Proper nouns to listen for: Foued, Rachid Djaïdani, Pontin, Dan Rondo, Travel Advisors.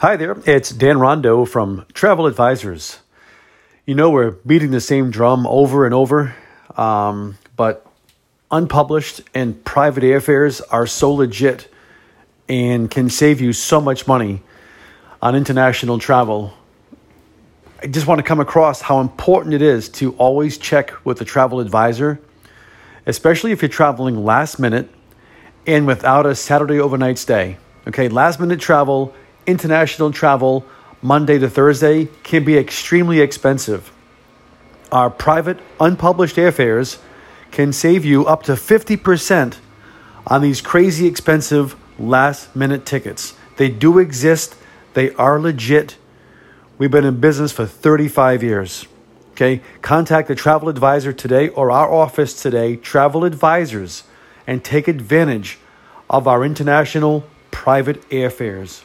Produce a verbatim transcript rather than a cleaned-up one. Hi there, it's Dan Rondo from Travel Advisors. You know, we're beating the same drum over and over, um, but unpublished and private airfares are so legit and can save you so much money on international travel. I just want to come across how important it is to always check with a travel advisor, especially if you're traveling last minute and without a Saturday overnight stay. Okay, last minute travel, international travel, Monday to Thursday can be extremely expensive. Our private, unpublished airfares can save you up to fifty percent on these crazy expensive last minute tickets. They do exist. They are legit. We've been in business for thirty-five years. Okay, contact the travel advisor today or our office today, Travel Advisors, and take advantage of our international private airfares.